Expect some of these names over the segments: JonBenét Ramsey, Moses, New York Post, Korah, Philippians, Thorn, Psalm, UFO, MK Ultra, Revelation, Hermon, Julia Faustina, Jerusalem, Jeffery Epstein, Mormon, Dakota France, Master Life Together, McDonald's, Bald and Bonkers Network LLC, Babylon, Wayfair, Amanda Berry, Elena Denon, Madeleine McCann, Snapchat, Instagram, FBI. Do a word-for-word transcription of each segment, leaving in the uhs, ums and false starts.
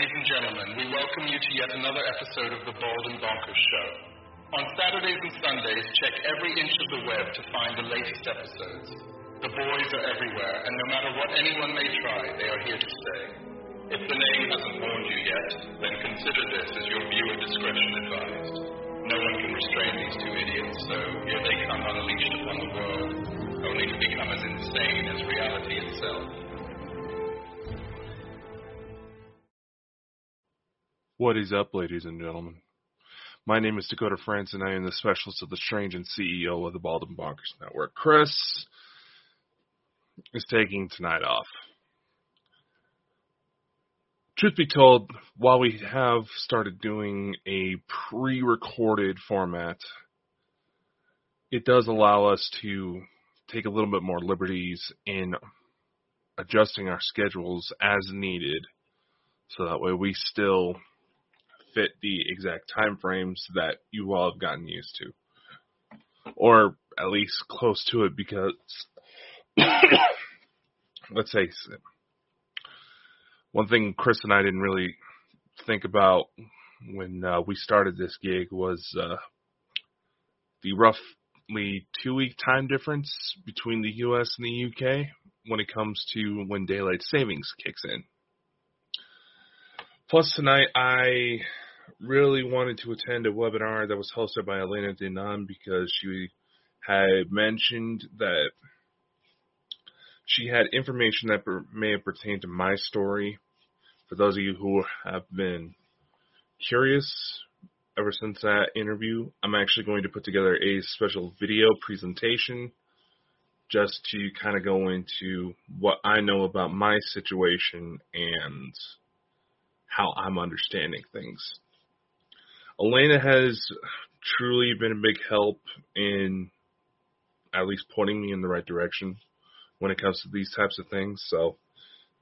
Ladies and gentlemen, we welcome you to yet another episode of the Bald and Bonkers Show. On Saturdays and Sundays, check every inch of the web to find the latest episodes. The boys are everywhere, and no matter what anyone may try, they are here to stay. If the name hasn't warned you yet, then consider this as your viewer discretion advised. No one can restrain these two idiots, so here they come unleashed upon the world, only to become as insane as reality itself. What is up, ladies and gentlemen? My name is Dakota France, and I am the specialist of the strange and C E O of the Bald and Bonkers Network. Chris is taking tonight off. Truth be told, while we have started doing a pre-recorded format, it does allow us to take a little bit more liberties in adjusting our schedules as needed, so that way we still fit the exact time frames that you all have gotten used to, or at least close to it, because let's say one thing Chris and I didn't really think about when uh, we started this gig was uh, the roughly two week time difference between the U S and the U K when it comes to when daylight savings kicks in. Plus, tonight, I really wanted to attend a webinar that was hosted by Elena Denon because she had mentioned that she had information that per- may have pertained to my story. For those of you who have been curious ever since that interview, I'm actually going to put together a special video presentation just to kind of go into what I know about my situation and how I'm understanding things. Elena has truly been a big help in at least pointing me in the right direction when it comes to these types of things, so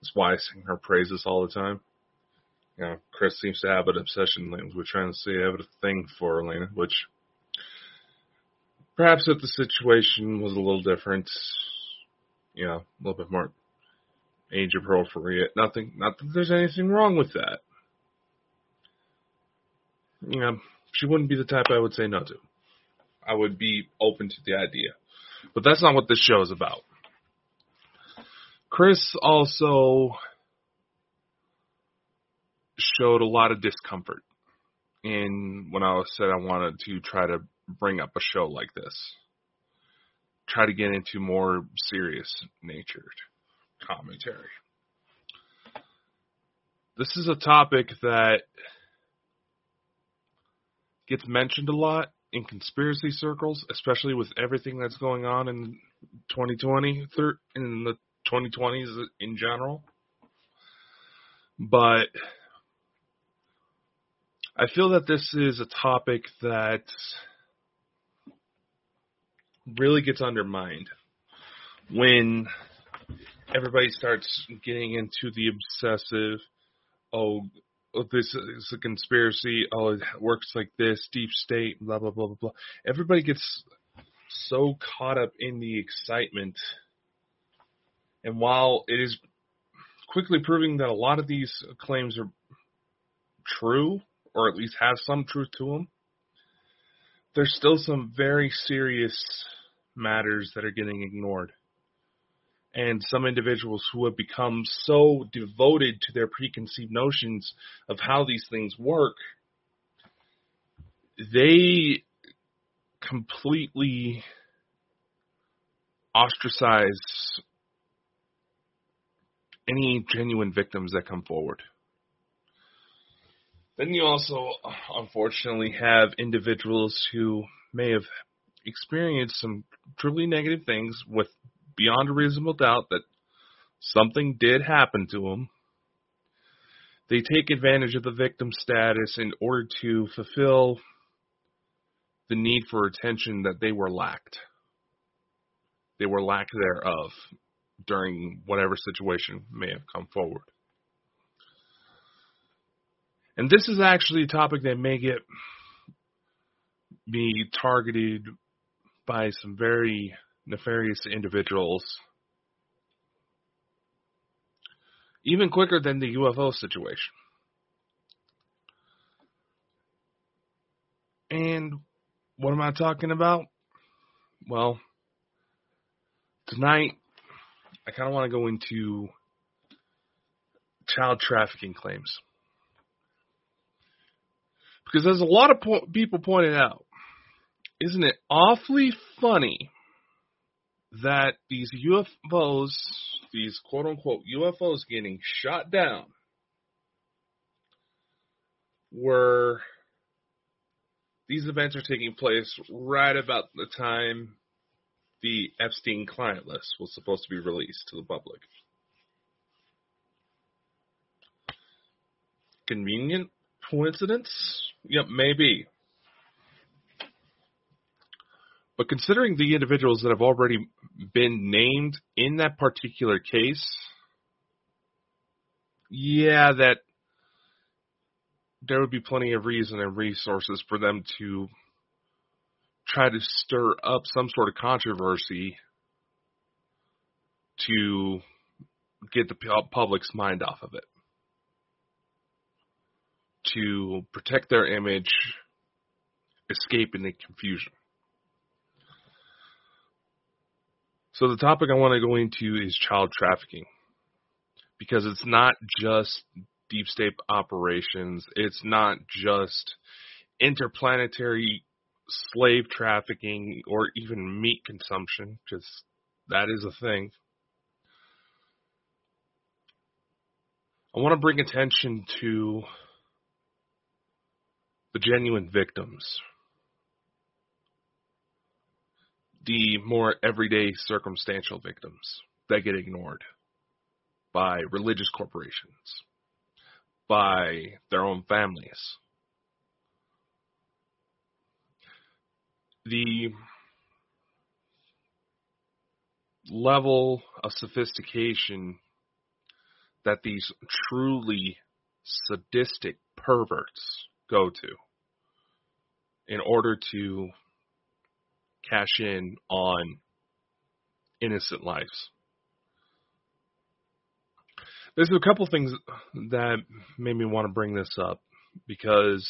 that's why I sing her praises all the time. You know, Chris seems to have an obsession with trying to say I have a thing for Elena, which perhaps if the situation was a little different, you know, a little bit more age appropriate. Nothing, not that there's anything wrong with that. You know, she wouldn't be the type I would say no to. I would be open to the idea. But that's not what this show is about. Chris also showed a lot of discomfort in when I said I wanted to try to bring up a show like this. Try to get into more serious natured commentary. This is a topic that gets mentioned a lot in conspiracy circles, especially with everything that's going on in twenty twenty, in the twenty twenties in general. But I feel that this is a topic that really gets undermined when everybody starts getting into the obsessive, oh, this is a conspiracy, oh, it works like this, deep state, blah, blah, blah, blah, blah. Everybody gets so caught up in the excitement. And while it is quickly proving that a lot of these claims are true, or at least have some truth to them, there's still some very serious matters that are getting ignored. And some individuals who have become so devoted to their preconceived notions of how these things work, they completely ostracize any genuine victims that come forward. Then you also, unfortunately, have individuals who may have experienced some truly negative things with beyond a reasonable doubt that something did happen to them. They take advantage of the victim status in order to fulfill the need for attention that they were lacked. They were lacked thereof during whatever situation may have come forward. And this is actually a topic that may get me targeted by some very nefarious individuals, even quicker than the U F O situation. What am I talking about? Well, tonight I kind of want to go into child trafficking claims. Because as a lot of po- people pointed out, isn't it awfully funny that these U F Os, these quote-unquote U F Os getting shot down, were, these events are taking place right about the time the Epstein client list was supposed to be released to the public. Convenient? Coincidence? Yep, maybe. But considering the individuals that have already been named in that particular case, yeah, that there would be plenty of reason and resources for them to try to stir up some sort of controversy to get the public's mind off of it, to protect their image, escape in the confusion. So the topic I want to go into is child trafficking, because it's not just deep state operations, it's not just interplanetary slave trafficking or even meat consumption, because that is a thing. I want to bring attention to the genuine victims, the more everyday circumstantial victims that get ignored by religious corporations, by their own families. The level of sophistication that these truly sadistic perverts go to in order to cash in on innocent lives. There's a couple things that made me want to bring this up, because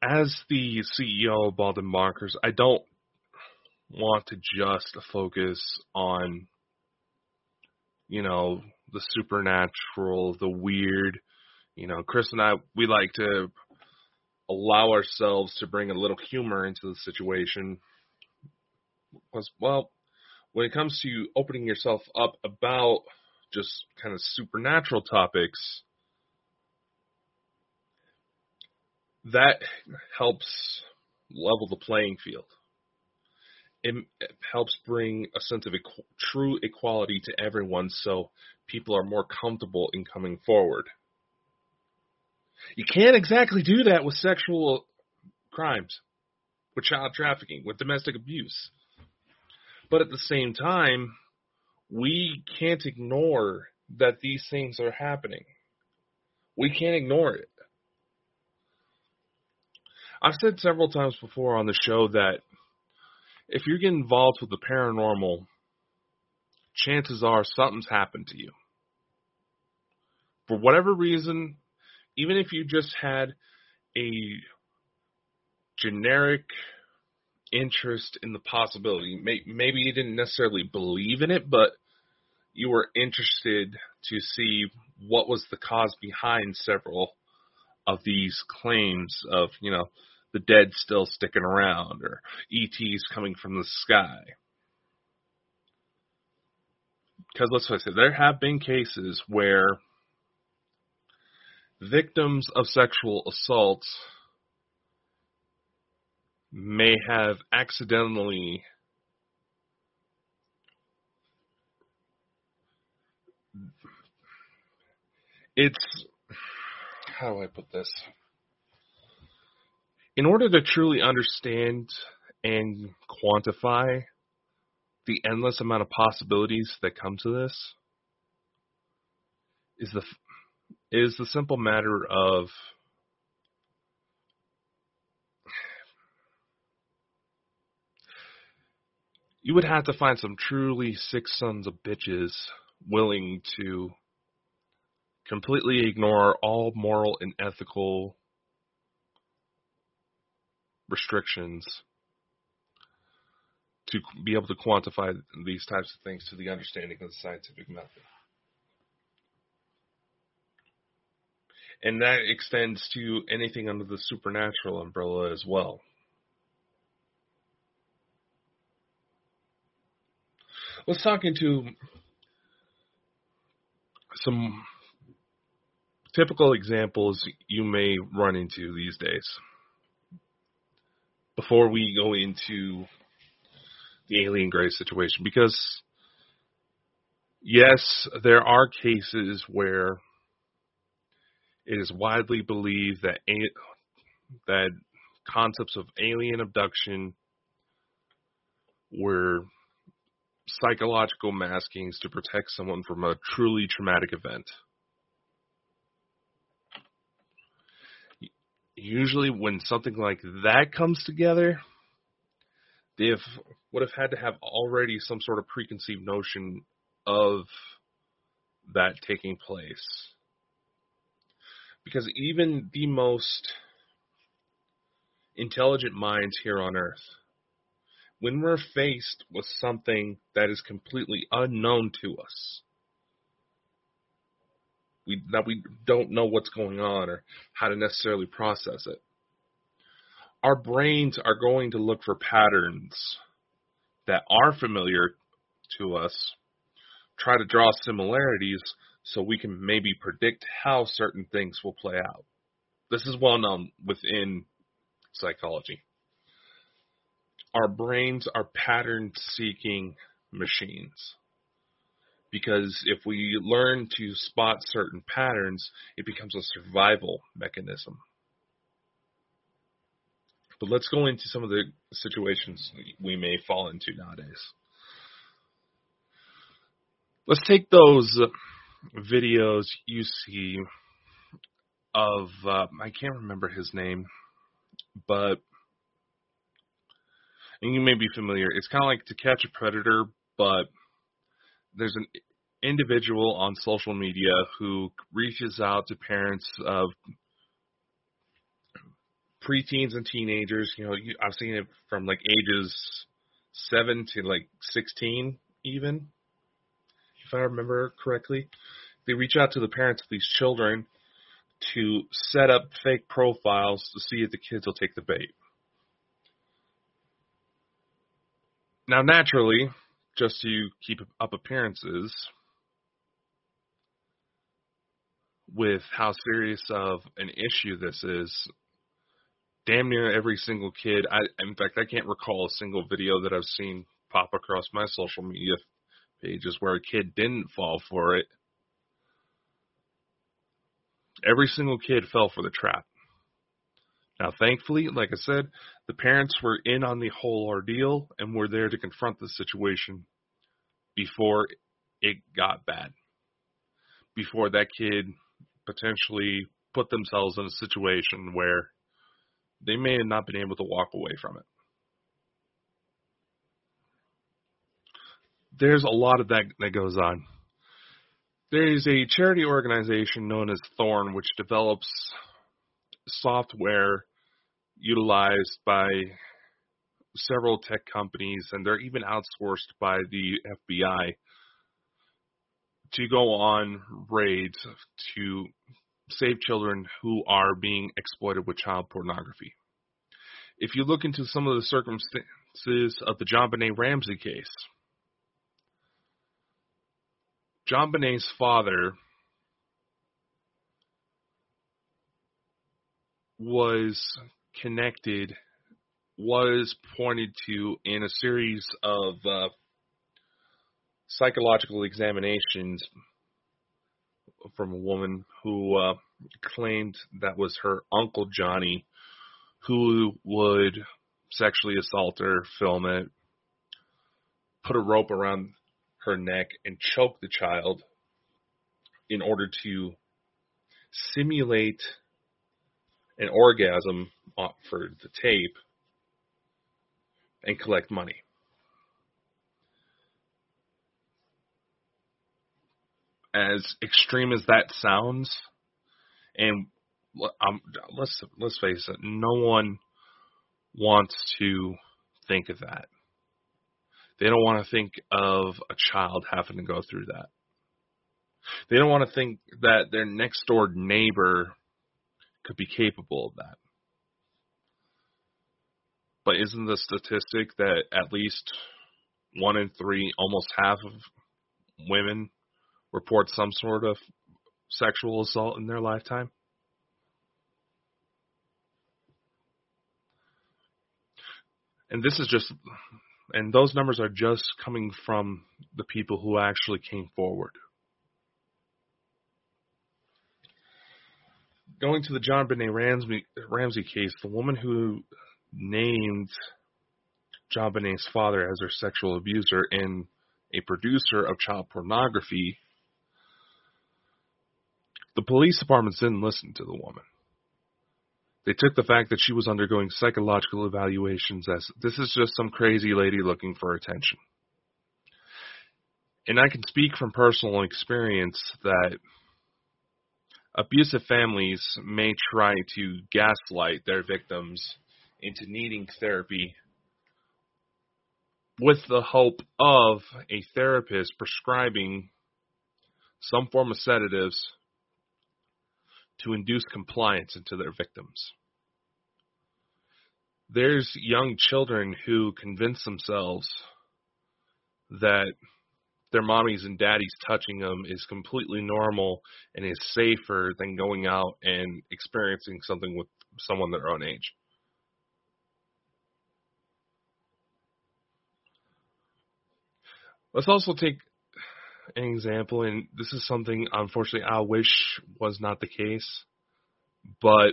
as the C E O of Bald and Bonkers, I don't want to just focus on, you know, the supernatural, the weird. You know, Chris and I, we like to allow ourselves to bring a little humor into the situation. Well, when it comes to opening yourself up about just kind of supernatural topics, that helps level the playing field. It helps bring a sense of equ- true equality to everyone, so people are more comfortable in coming forward. You can't exactly do that with sexual crimes, with child trafficking, with domestic abuse. But at the same time, we can't ignore that these things are happening. We can't ignore it. I've said several times before on the show that if you're getting involved with the paranormal, chances are something's happened to you. For whatever reason, even if you just had a generic interest in the possibility, maybe you didn't necessarily believe in it, but you were interested to see what was the cause behind several of these claims of, you know, the dead still sticking around or E Ts coming from the sky. Because let's face it, there have been cases where victims of sexual assault may have accidentally it's how do I put this? In order to truly understand and quantify the endless amount of possibilities that come to this is the is the simple matter of you would have to find some truly sick sons of bitches willing to completely ignore all moral and ethical restrictions to be able to quantify these types of things to the understanding of the scientific method. And that extends to anything under the supernatural umbrella as well. Let's talk into some typical examples you may run into these days before we go into the alien grave situation. Because, yes, there are cases where it is widely believed that that concepts of alien abduction were psychological maskings to protect someone from a truly traumatic event. Usually when something like that comes together, they have, would have had to have already some sort of preconceived notion of that taking place. Because even the most intelligent minds here on Earth, when we're faced with something that is completely unknown to us, we, that we don't know what's going on or how to necessarily process it, our brains are going to look for patterns that are familiar to us, try to draw similarities so we can maybe predict how certain things will play out. This is well known within psychology. Our brains are pattern-seeking machines, because if we learn to spot certain patterns, it becomes a survival mechanism. But let's go into some of the situations we may fall into nowadays. Let's take those videos you see of, uh, I can't remember his name, but, and you may be familiar, it's kind of like To Catch a Predator, but there's an individual on social media who reaches out to parents of preteens and teenagers. You know, you, I've seen it from like ages seven to like sixteen even, if I remember correctly. They reach out to the parents of these children to set up fake profiles to see if the kids will take the bait. Now, naturally, just to keep up appearances, with how serious of an issue this is, damn near every single kid, I, in fact, I can't recall a single video that I've seen pop across my social media pages where a kid didn't fall for it. Every single kid fell for the trap. Now, thankfully, like I said, the parents were in on the whole ordeal and were there to confront the situation before it got bad, before that kid potentially put themselves in a situation where they may have not been able to walk away from it. There's a lot of that that goes on. There is a charity organization known as Thorn, which develops software utilized by several tech companies, and they're even outsourced by the F B I to go on raids to save children who are being exploited with child pornography. If you look into some of the circumstances of the JonBenét Ramsey case, JonBenét's father was connected, was pointed to in a series of uh, psychological examinations from a woman who uh, claimed that was her Uncle Johnny, who would sexually assault her, film it, put a rope around her neck, and choke the child in order to simulate an orgasm for the tape and collect money. As extreme as that sounds, and um, let's let's face it, no one wants to think of that. They don't want to think of a child having to go through that. They don't want to think that their next door neighbor could be capable of that. But isn't the statistic that at least one in three, almost half of women report some sort of sexual assault in their lifetime? And this is just, and those numbers are just coming from the people who actually came forward. Going to the JonBenét Ramsey, Ramsey case, the woman who named JonBenét's father as her sexual abuser and a producer of child pornography, the police departments didn't listen to the woman. They took the fact that she was undergoing psychological evaluations as, this is just some crazy lady looking for attention. And I can speak from personal experience that abusive families may try to gaslight their victims into needing therapy with the hope of a therapist prescribing some form of sedatives to induce compliance into their victims. There's young children who convince themselves that their mommies and daddies touching them is completely normal and is safer than going out and experiencing something with someone their own age. Let's also take an example, and this is something, unfortunately, I wish was not the case, but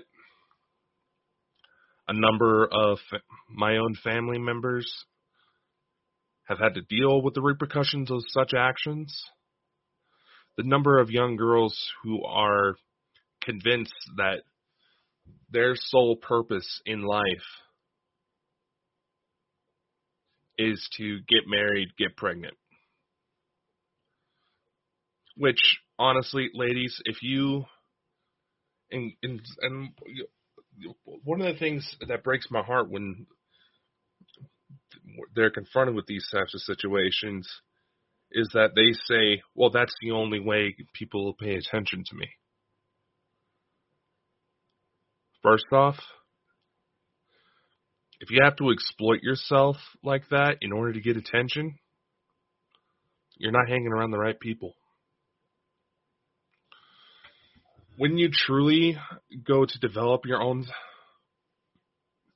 a number of my own family members have had to deal with the repercussions of such actions. The number of young girls who are convinced that their sole purpose in life is to get married, get pregnant. Which, honestly, ladies, if you, and, and and one of the things that breaks my heart when they're confronted with these types of situations is that they say, well, that's the only way people will pay attention to me. First off, if you have to exploit yourself like that in order to get attention, you're not hanging around the right people. When you truly go to develop your own,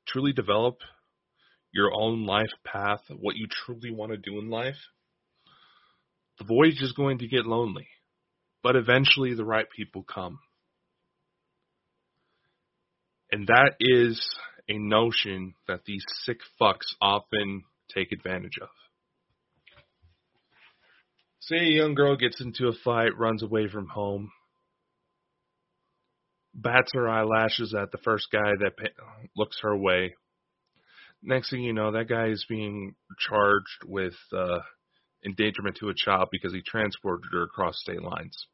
truly develop your own life path, what you truly want to do in life, the voyage is going to get lonely, but eventually the right people come. And that is a notion that these sick fucks often take advantage of. Say a young girl gets into a fight, runs away from home, bats her eyelashes at the first guy that looks her way. Next thing you know, that guy is being charged with uh, endangerment to a child because he transported her across state lines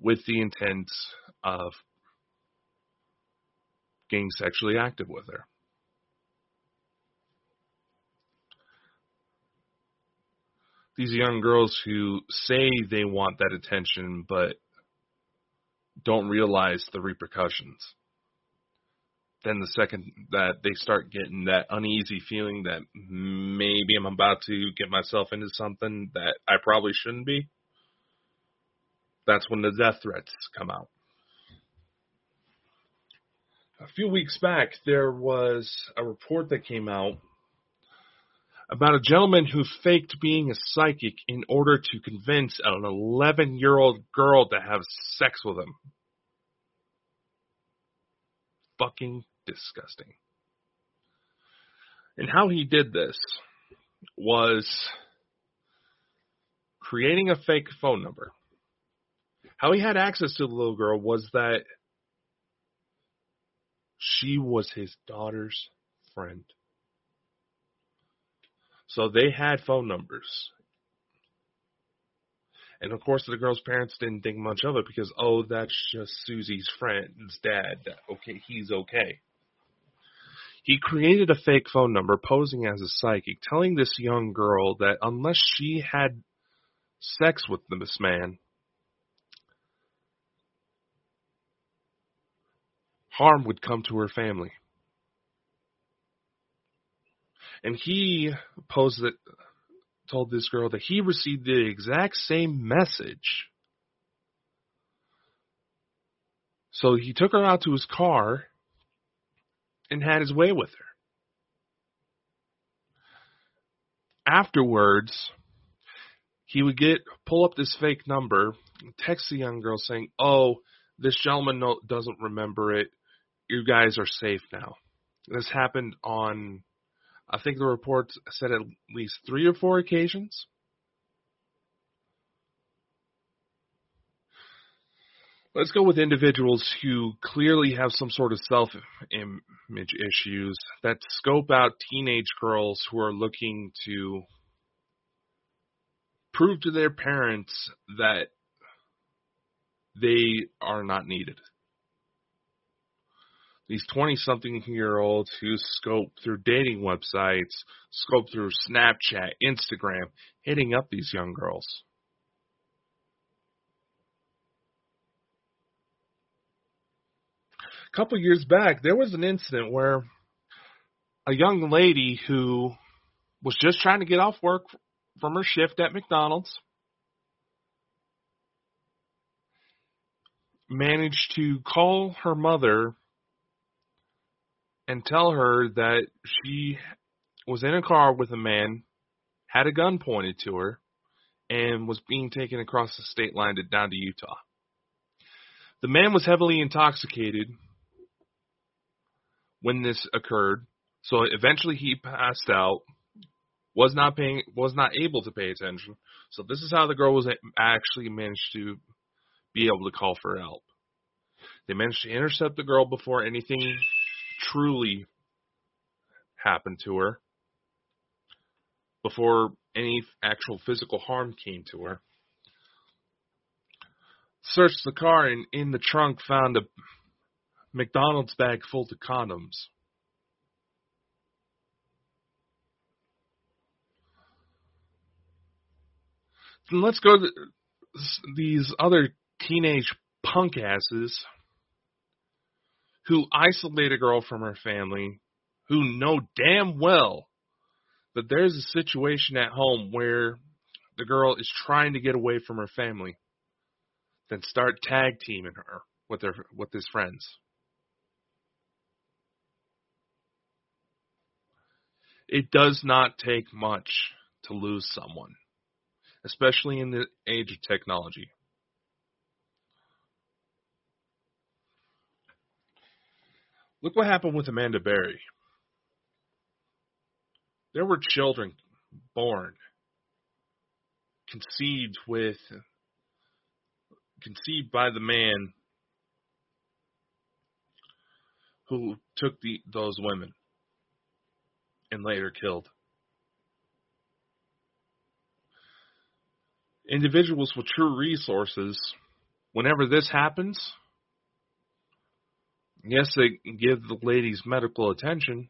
with the intent of getting sexually active with her. These young girls who say they want that attention, but don't realize the repercussions. Then the second that they start getting that uneasy feeling that maybe I'm about to get myself into something that I probably shouldn't be, that's when the death threats come out. A few weeks back, there was a report that came out about a gentleman who faked being a psychic in order to convince an eleven-year-old girl to have sex with him. Fucking disgusting. And how he did this was creating a fake phone number. How he had access to the little girl was that she was his daughter's friend. So they had phone numbers. And of course the girl's parents didn't think much of it because, oh, that's just Susie's friend's dad. Okay, he's okay. He created a fake phone number posing as a psychic, telling this young girl that unless she had sex with this man, harm would come to her family. And he posed that, told this girl that he received the exact same message. So he took her out to his car and had his way with her. Afterwards, he would get pull up this fake number, text the young girl saying, "Oh, this gentleman no, doesn't remember it. You guys are safe now." This happened on, I think the report said, at least three or four occasions. Let's go with individuals who clearly have some sort of self-image issues that scope out teenage girls who are looking to prove to their parents that they are not needed. These twenty-something-year-olds who scope through dating websites, scope through Snapchat, Instagram, hitting up these young girls. A couple years back, there was an incident where a young lady who was just trying to get off work from her shift at McDonald's managed to call her mother and tell her that she was in a car with a man, had a gun pointed to her, and was being taken across the state line to, down to Utah. The man was heavily intoxicated when this occurred, so eventually he passed out, was not paying, was not able to pay attention. So this is how the girl was actually managed to be able to call for help. They managed to intercept the girl before anything truly happened to her, before any actual physical harm came to her. Searched the car and in the trunk found a McDonald's bag full of condoms. Then let's go to these other teenage punk asses who isolate a girl from her family, who know damn well that there's a situation at home where the girl is trying to get away from her family, then start tag teaming her with her with his friends. It does not take much to lose someone, especially in the age of technology. Look what happened with Amanda Berry. There were children born, conceived with, conceived by the man who took the, those women and later killed. Individuals with true resources, whenever this happens, yes, they give the ladies medical attention,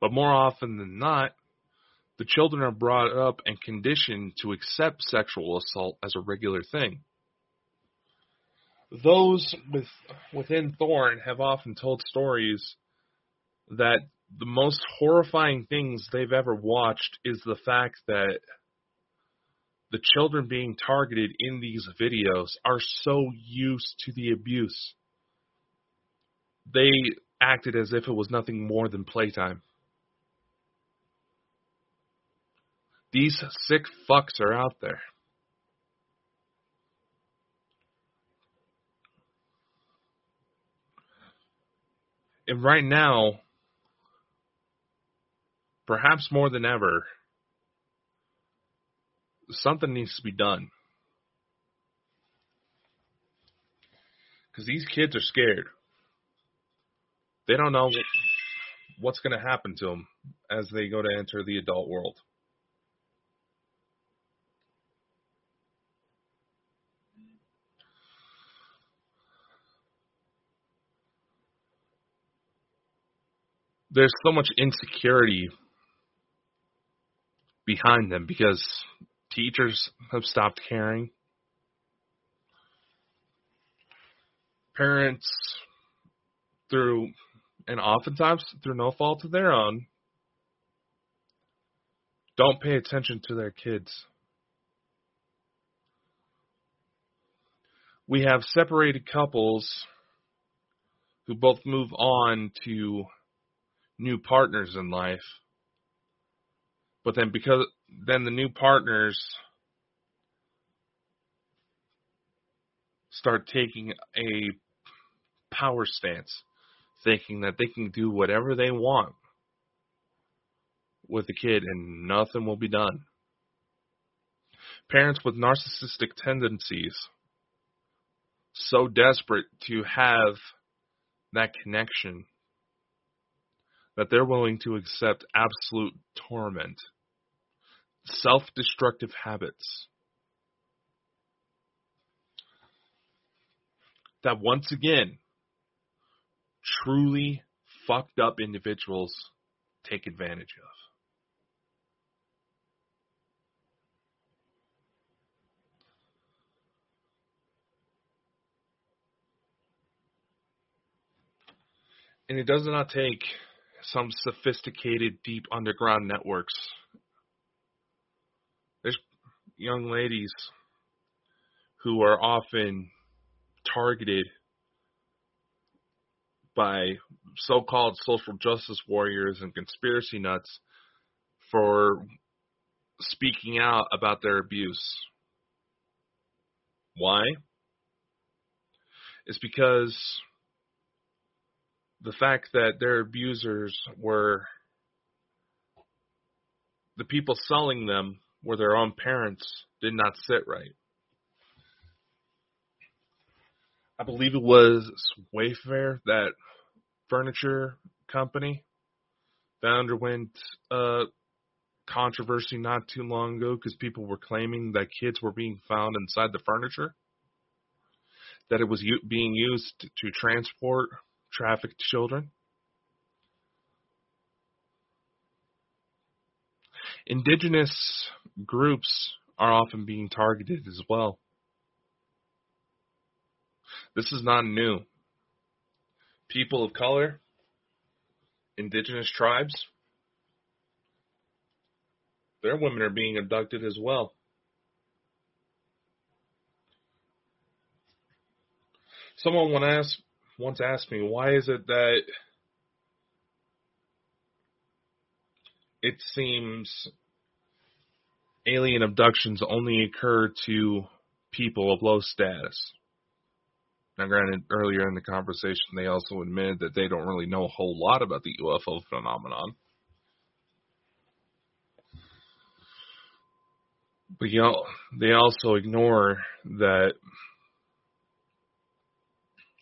but more often than not, the children are brought up and conditioned to accept sexual assault as a regular thing. Those with, within Thorn have often told stories that the most horrifying things they've ever watched is the fact that the children being targeted in these videos are so used to the abuse, they acted as if it was nothing more than playtime. These sick fucks are out there. And right now, perhaps more than ever, something needs to be done. Because these kids are scared. They don't know what's going to happen to them as they go to enter the adult world. there's so much insecurity behind them because teachers have stopped caring. Parents, through, and oftentimes through no fault of their own, don't pay attention to their kids. We have separated couples who both move on to new partners in life, but then because then the new partners start taking a power stance, thinking that they can do whatever they want with the kid and nothing will be done. Parents with narcissistic tendencies, so desperate to have that connection that they're willing to accept absolute torment, self-destructive habits that once again truly fucked up individuals take advantage of. And it does not take some sophisticated, deep underground networks. There's young ladies who are often targeted by so-called social justice warriors and conspiracy nuts for speaking out about their abuse. Why? It's because the fact that their abusers were, the people selling them were their own parents, did not sit right. I believe it was Wayfair, that furniture company, that underwent a controversy not too long ago because people were claiming that kids were being found inside the furniture, that it was u- being used to transport trafficked children. Indigenous groups are often being targeted as well. This is not new. People of color, indigenous tribes, their women are being abducted as well. Someone once asked, once asked me, why is it that it seems alien abductions only occur to people of low status? Now, granted, earlier in the conversation, they also admitted that they don't really know a whole lot about the U F O phenomenon. But, you know, they also ignore that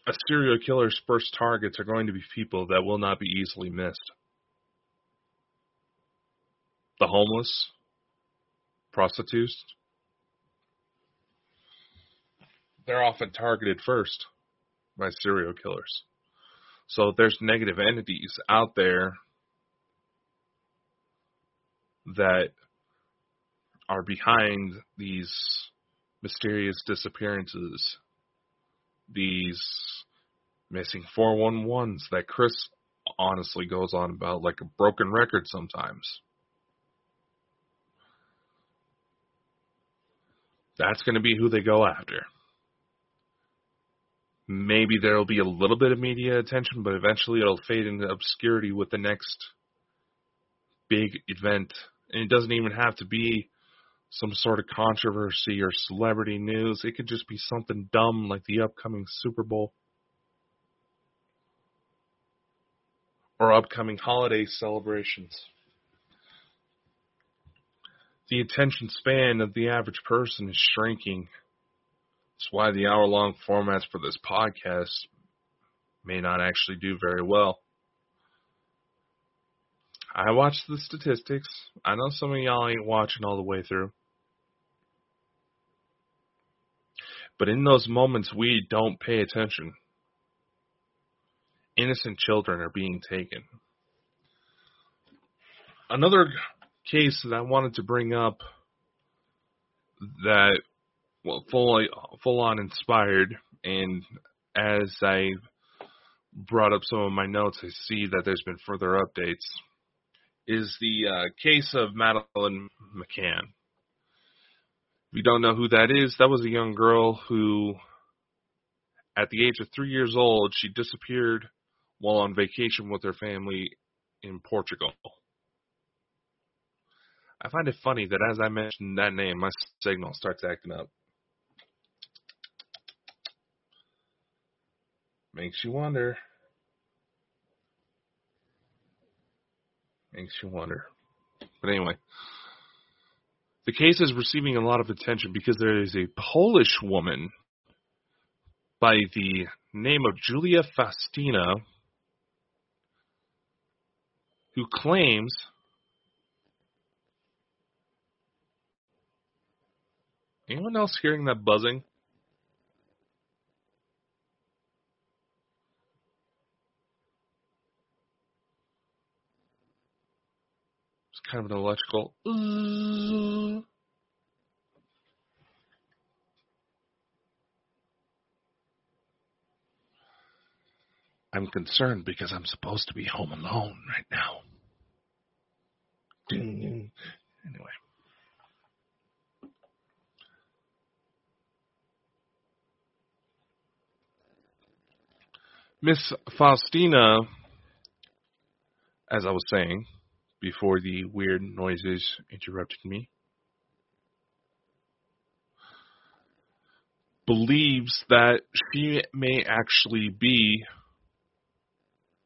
a serial killer's first targets are going to be people that will not be easily missed. The homeless, prostitutes, they're often targeted first by serial killers. So there's negative entities out there that are behind these mysterious disappearances, these missing four one ones that Chris honestly goes on about like a broken record sometimes. That's going to be who they go after. Maybe there'll be a little bit of media attention, but eventually it'll fade into obscurity with the next big event. And it doesn't even have to be some sort of controversy or celebrity news. It could just be something dumb like the upcoming Super Bowl or upcoming holiday celebrations. The attention span of the average person is shrinking. That's why the hour-long formats for this podcast may not actually do very well. I watch the statistics. I know some of y'all ain't watching all the way through. But in those moments, we don't pay attention. Innocent children are being taken. another case that I wanted to bring up that, well, full, full on inspired, and as I brought up some of my notes, I see that there's been further updates, is the uh, case of Madeleine McCann. If you don't know who that is, that was a young girl who, at the age of three years old, she disappeared while on vacation with her family in Portugal. I find it funny that as I mentioned that name, my signal starts acting up. Makes you wonder. Makes you wonder. But anyway, the case is receiving a lot of attention because there is a Polish woman by the name of Julia Faustina who claims anyone else hearing that buzzing? It's kind of an electrical. I'm concerned because I'm supposed to be home alone right now. Anyway. Miss Faustina, as I was saying before the weird noises interrupted me, believes that she may actually be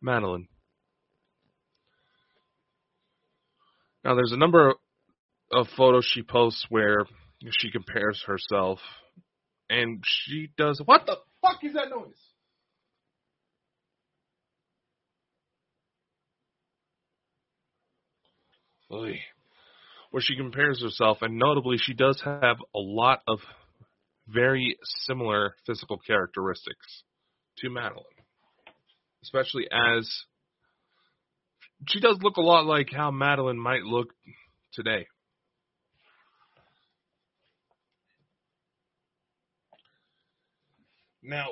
Madeleine. Now, there's a number of photos she posts where she compares herself, and she does... What the fuck is that noise? Where she compares herself, and notably she does have a lot of very similar physical characteristics to Madeleine, especially as she does look a lot like how Madeleine might look today. Now,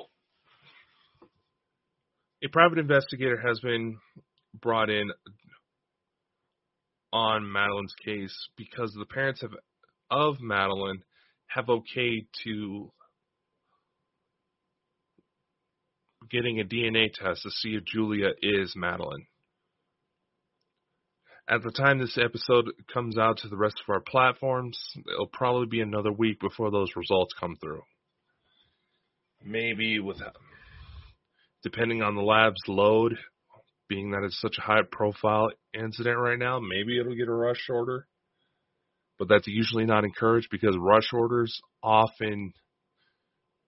a private investigator has been brought in on Madeleine's case because the parents of, of Madeleine have okayed to getting a D N A test to see if Julia is Madeleine. At the time this episode comes out to the rest of our platforms, it'll probably be another week before those results come through. Maybe with, depending on the lab's load, being that it's such a high-profile incident right now, maybe it'll get a rush order. But that's usually not encouraged because rush orders often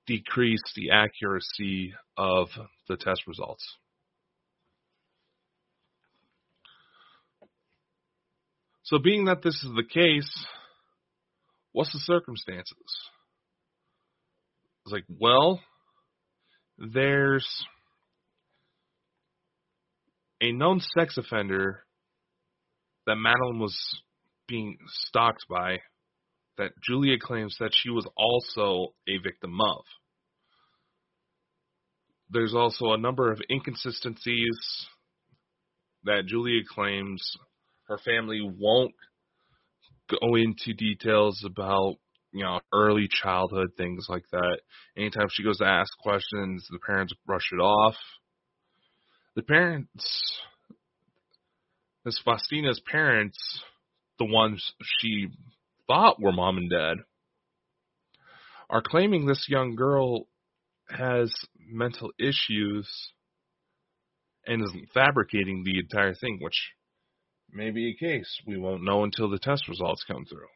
decrease the accuracy of the test results. So being that this is the case, what's the circumstances? It's like, well, there's a known sex offender that Madeleine was being stalked by that Julia claims that she was also a victim of. There's also a number of inconsistencies that Julia claims her family won't go into details about, you know, early childhood, things like that. Anytime she goes to ask questions, the parents brush it off. The parents, Miss Faustina's parents, the ones she thought were mom and dad, are claiming this young girl has mental issues and is fabricating the entire thing, which may be a case. We won't know until the test results come through.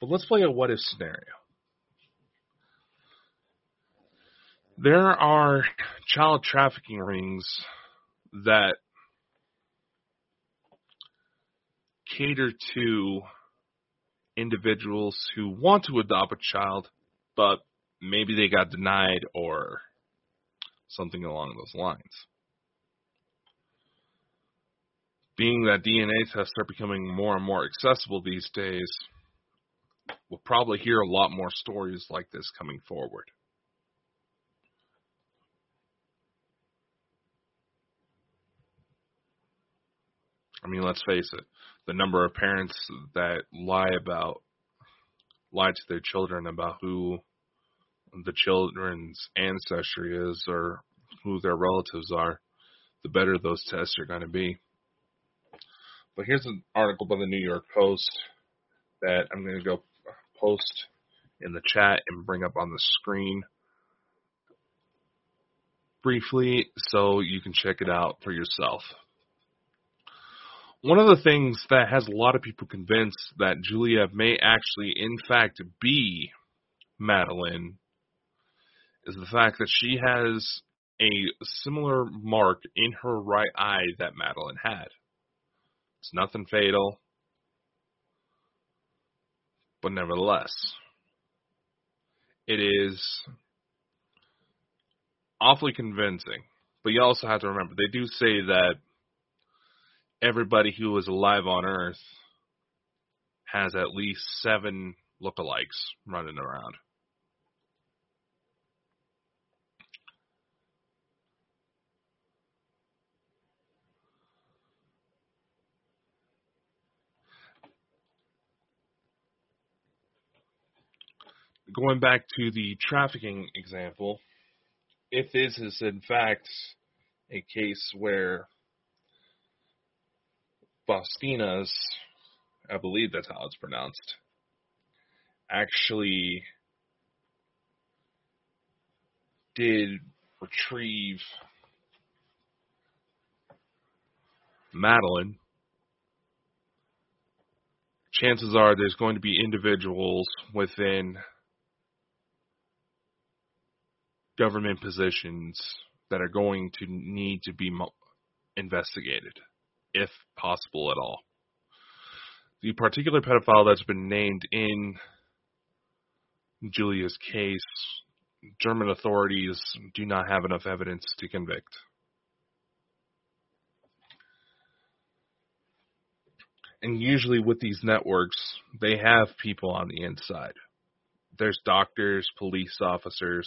But let's play a what-if scenario. There are child trafficking rings that cater to individuals who want to adopt a child, but maybe they got denied or something along those lines. being that D N A tests are becoming more and more accessible these days, we'll probably hear a lot more stories like this coming forward. I mean, let's face it, the number of parents that lie about, lie to their children about who the children's ancestry is or who their relatives are, the better those tests are going to be. But here's an article by the New York Post that I'm going to go post in the chat and bring up on the screen briefly so you can check it out for yourself. One of the things that has a lot of people convinced that Julia may actually, in fact, be Madeleine is the fact that she has a similar mark in her right eye that Madeleine had. It's nothing fatal, but nevertheless, it is awfully convincing. But you also have to remember, they do say that everybody who is alive on Earth has at least seven lookalikes running around. Going back to the trafficking example, if this is in fact a case where Faustina's, I believe that's how it's pronounced, actually did retrieve Madeleine, chances are there's going to be individuals within government positions that are going to need to be investigated, if possible at all. The particular pedophile that's been named in Julia's case, German authorities do not have enough evidence to convict. And usually with these networks, they have people on the inside. There's doctors, police officers,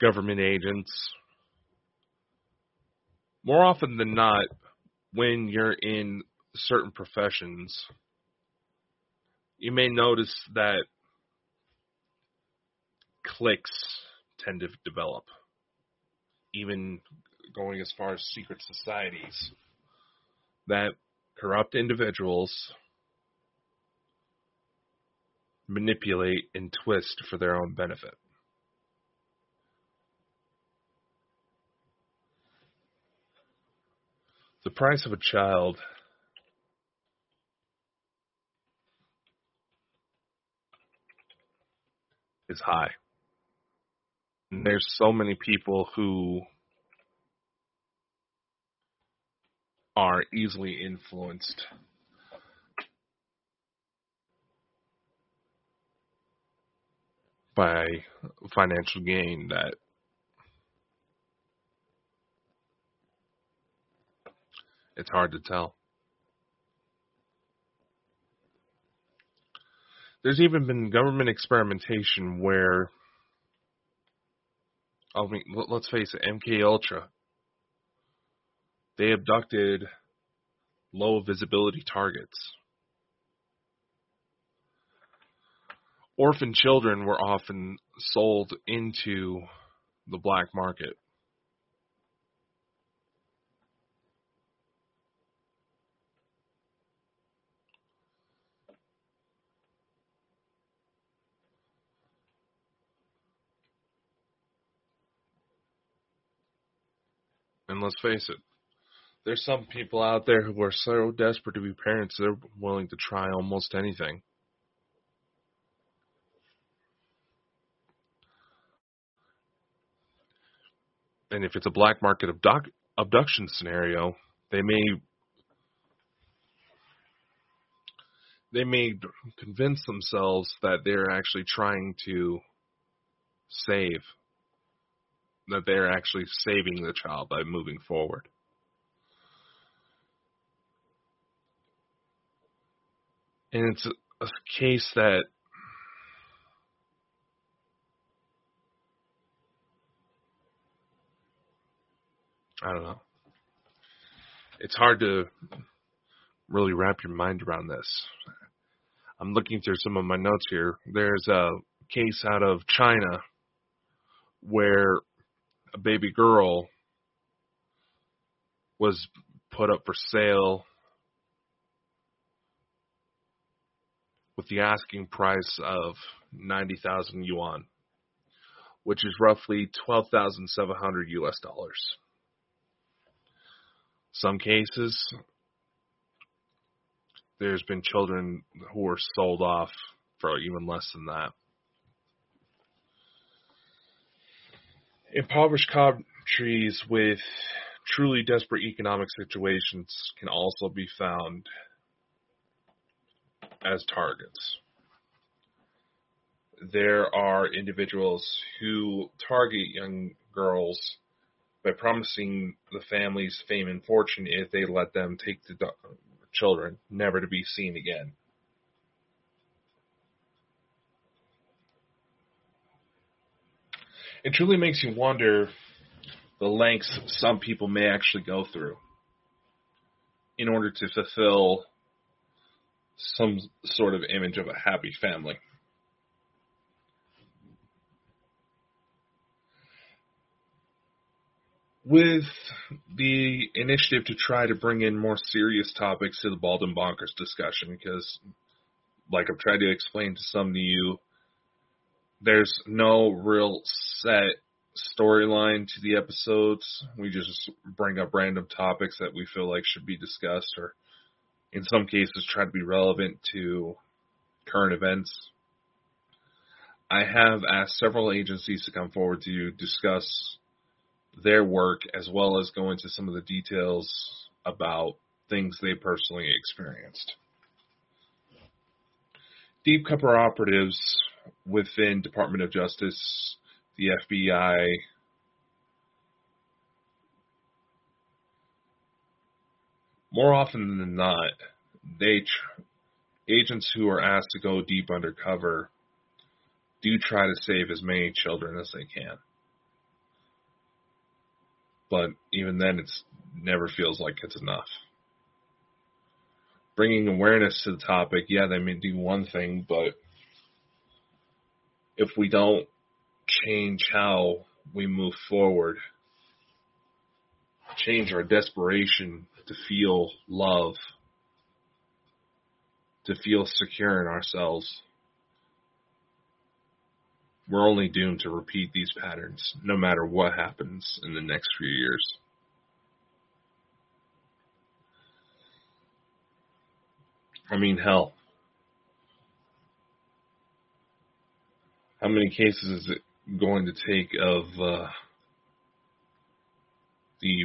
government agents. More often than not, when you're in certain professions, you may notice that cliques tend to develop, even going as far as secret societies, that corrupt individuals manipulate and twist for their own benefit. The price of a child is high. And there's so many people who are easily influenced. By financial gain that it's hard to tell. There's even been government experimentation where, I mean, let's face it, M K Ultra. They abducted low visibility targets. Orphan children were often sold into the black market. And let's face it, there's some people out there who are so desperate to be parents, they're willing to try almost anything. And if it's a black market abduct- abduction scenario, they may they may convince themselves that they're actually trying to save that they're actually saving the child by moving forward. And it's a case that I don't know. It's hard to really wrap your mind around this. I'm looking through some of my notes here. There's a case out of China where a baby girl was put up for sale with the asking price of ninety thousand yuan, which is roughly twelve thousand seven hundred U S dollars. Some cases, there's been children who were sold off for even less than that. Impoverished countries with truly desperate economic situations can also be found as targets. There are individuals who target young girls by promising the families fame and fortune if they let them take the do- children, never to be seen again. It truly makes you wonder the lengths some people may actually go through in order to fulfill some sort of image of a happy family. With the initiative to try to bring in more serious topics to the Bald and Bonkers discussion, because, like I've tried to explain to some of you, there's no real set storyline to the episodes. We just bring up random topics that we feel like should be discussed, or in some cases try to be relevant to current events. I have asked several agencies to come forward to discuss their work, as well as go into some of the details about things they personally experienced. Deep cover operatives within Department of Justice, the F B I, more often than not, they tr- agents who are asked to go deep undercover do try to save as many children as they can. But even then, it never feels like it's enough. Bringing awareness to the topic, yeah, they may do one thing, but if we don't change how we move forward, change our desperation to feel love, to feel secure in ourselves, we're only doomed to repeat these patterns, no matter what happens in the next few years. I mean, hell. How many cases is it going to take of uh, the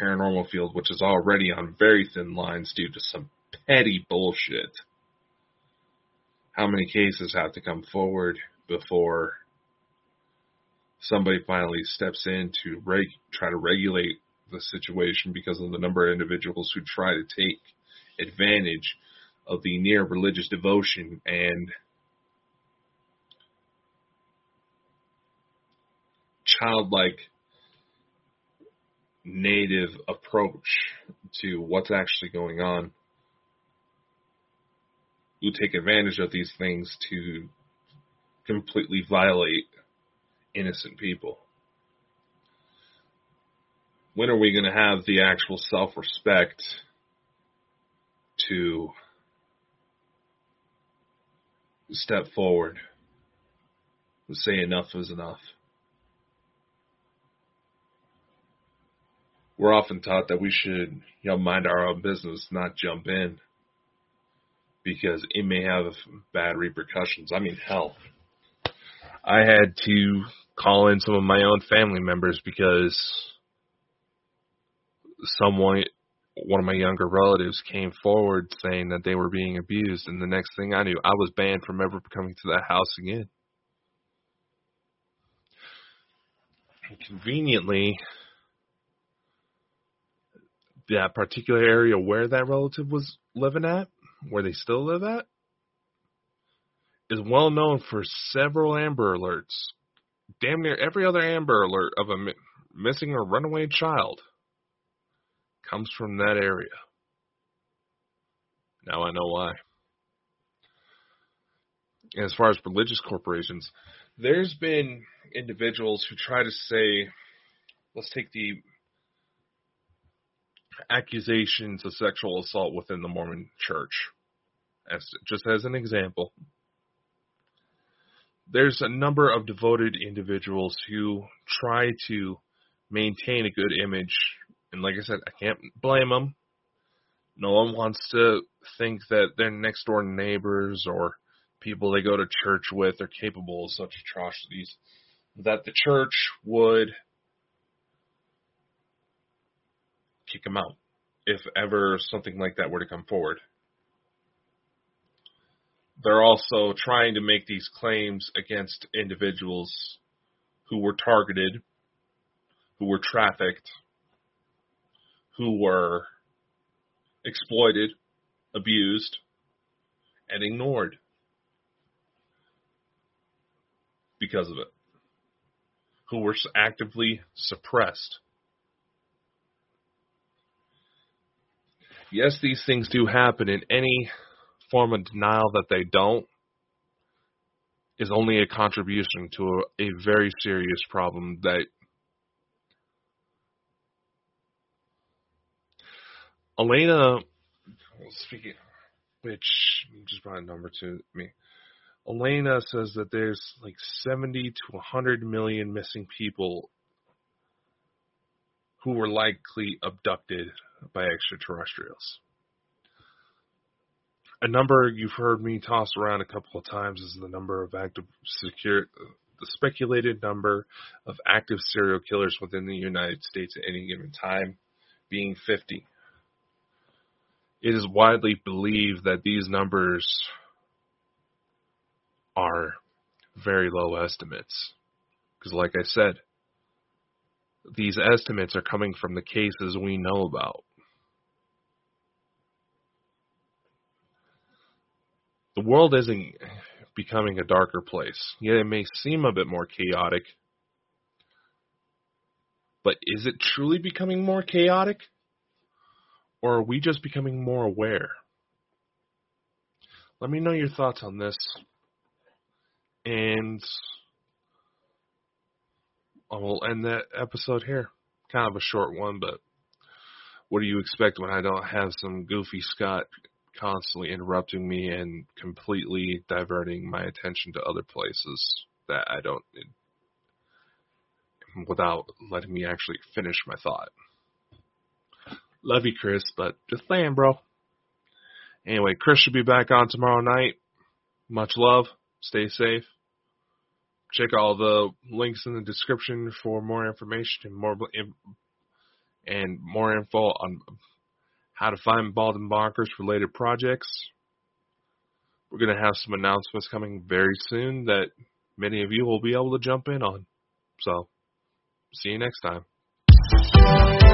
paranormal field, which is already on very thin lines due to some petty bullshit? How many cases have to come forward before somebody finally steps in to reg- try to regulate the situation, because of the number of individuals who try to take advantage of the near religious devotion and childlike native approach to what's actually going on, who take advantage of these things to completely violate innocent people. When are we going to have the actual self-respect to step forward and say enough is enough? We're often taught that we should, you know, mind our own business, not jump in, because it may have bad repercussions. I mean, hell. I had to call in some of my own family members because someone, one of my younger relatives came forward saying that they were being abused, and the next thing I knew, I was banned from ever coming to that house again. And conveniently, that particular area where that relative was living at, where they still live at, is well known for several Amber Alerts. Damn near every other Amber Alert of a mi- missing or runaway child comes from that area. Now I know why. And as far as religious corporations, there's been individuals who try to say, let's take the accusations of sexual assault within the Mormon Church, as just as an example. There's a number of devoted individuals who try to maintain a good image. And like I said, I can't blame them. No one wants to think that their next door neighbors or people they go to church with are capable of such atrocities. That the church would kick them out if ever something like that were to come forward. They're also trying to make these claims against individuals who were targeted, who were trafficked, who were exploited, abused, and ignored because of it, who were actively suppressed. Yes, these things do happen in any form of denial that they don't is only a contribution to a, a very serious problem that Elena, speaking, which just brought a number to me. Elena says that there's like seventy to one hundred million missing people who were likely abducted by extraterrestrials. A number you've heard me toss around a couple of times is the number of active secure, the speculated number of active serial killers within the United States at any given time being fifty. It is widely believed that these numbers are very low estimates. Because like I said, these estimates are coming from the cases we know about. The world isn't becoming a darker place. Yet it may seem a bit more chaotic. But is it truly becoming more chaotic? Or are we just becoming more aware? Let me know your thoughts on this. And I will end that episode here. Kind of a short one, but what do you expect when I don't have some goofy Scott constantly interrupting me and completely diverting my attention to other places that I don't, without letting me actually finish my thought. Love you, Chris, but just saying, bro. Anyway, Chris should be back on tomorrow night. Much love. Stay safe. Check all the links in the description for more information and more and more info on how to find Bald and Bonkers related projects. We're going to have some announcements coming very soon that many of you will be able to jump in on. So, see you next time.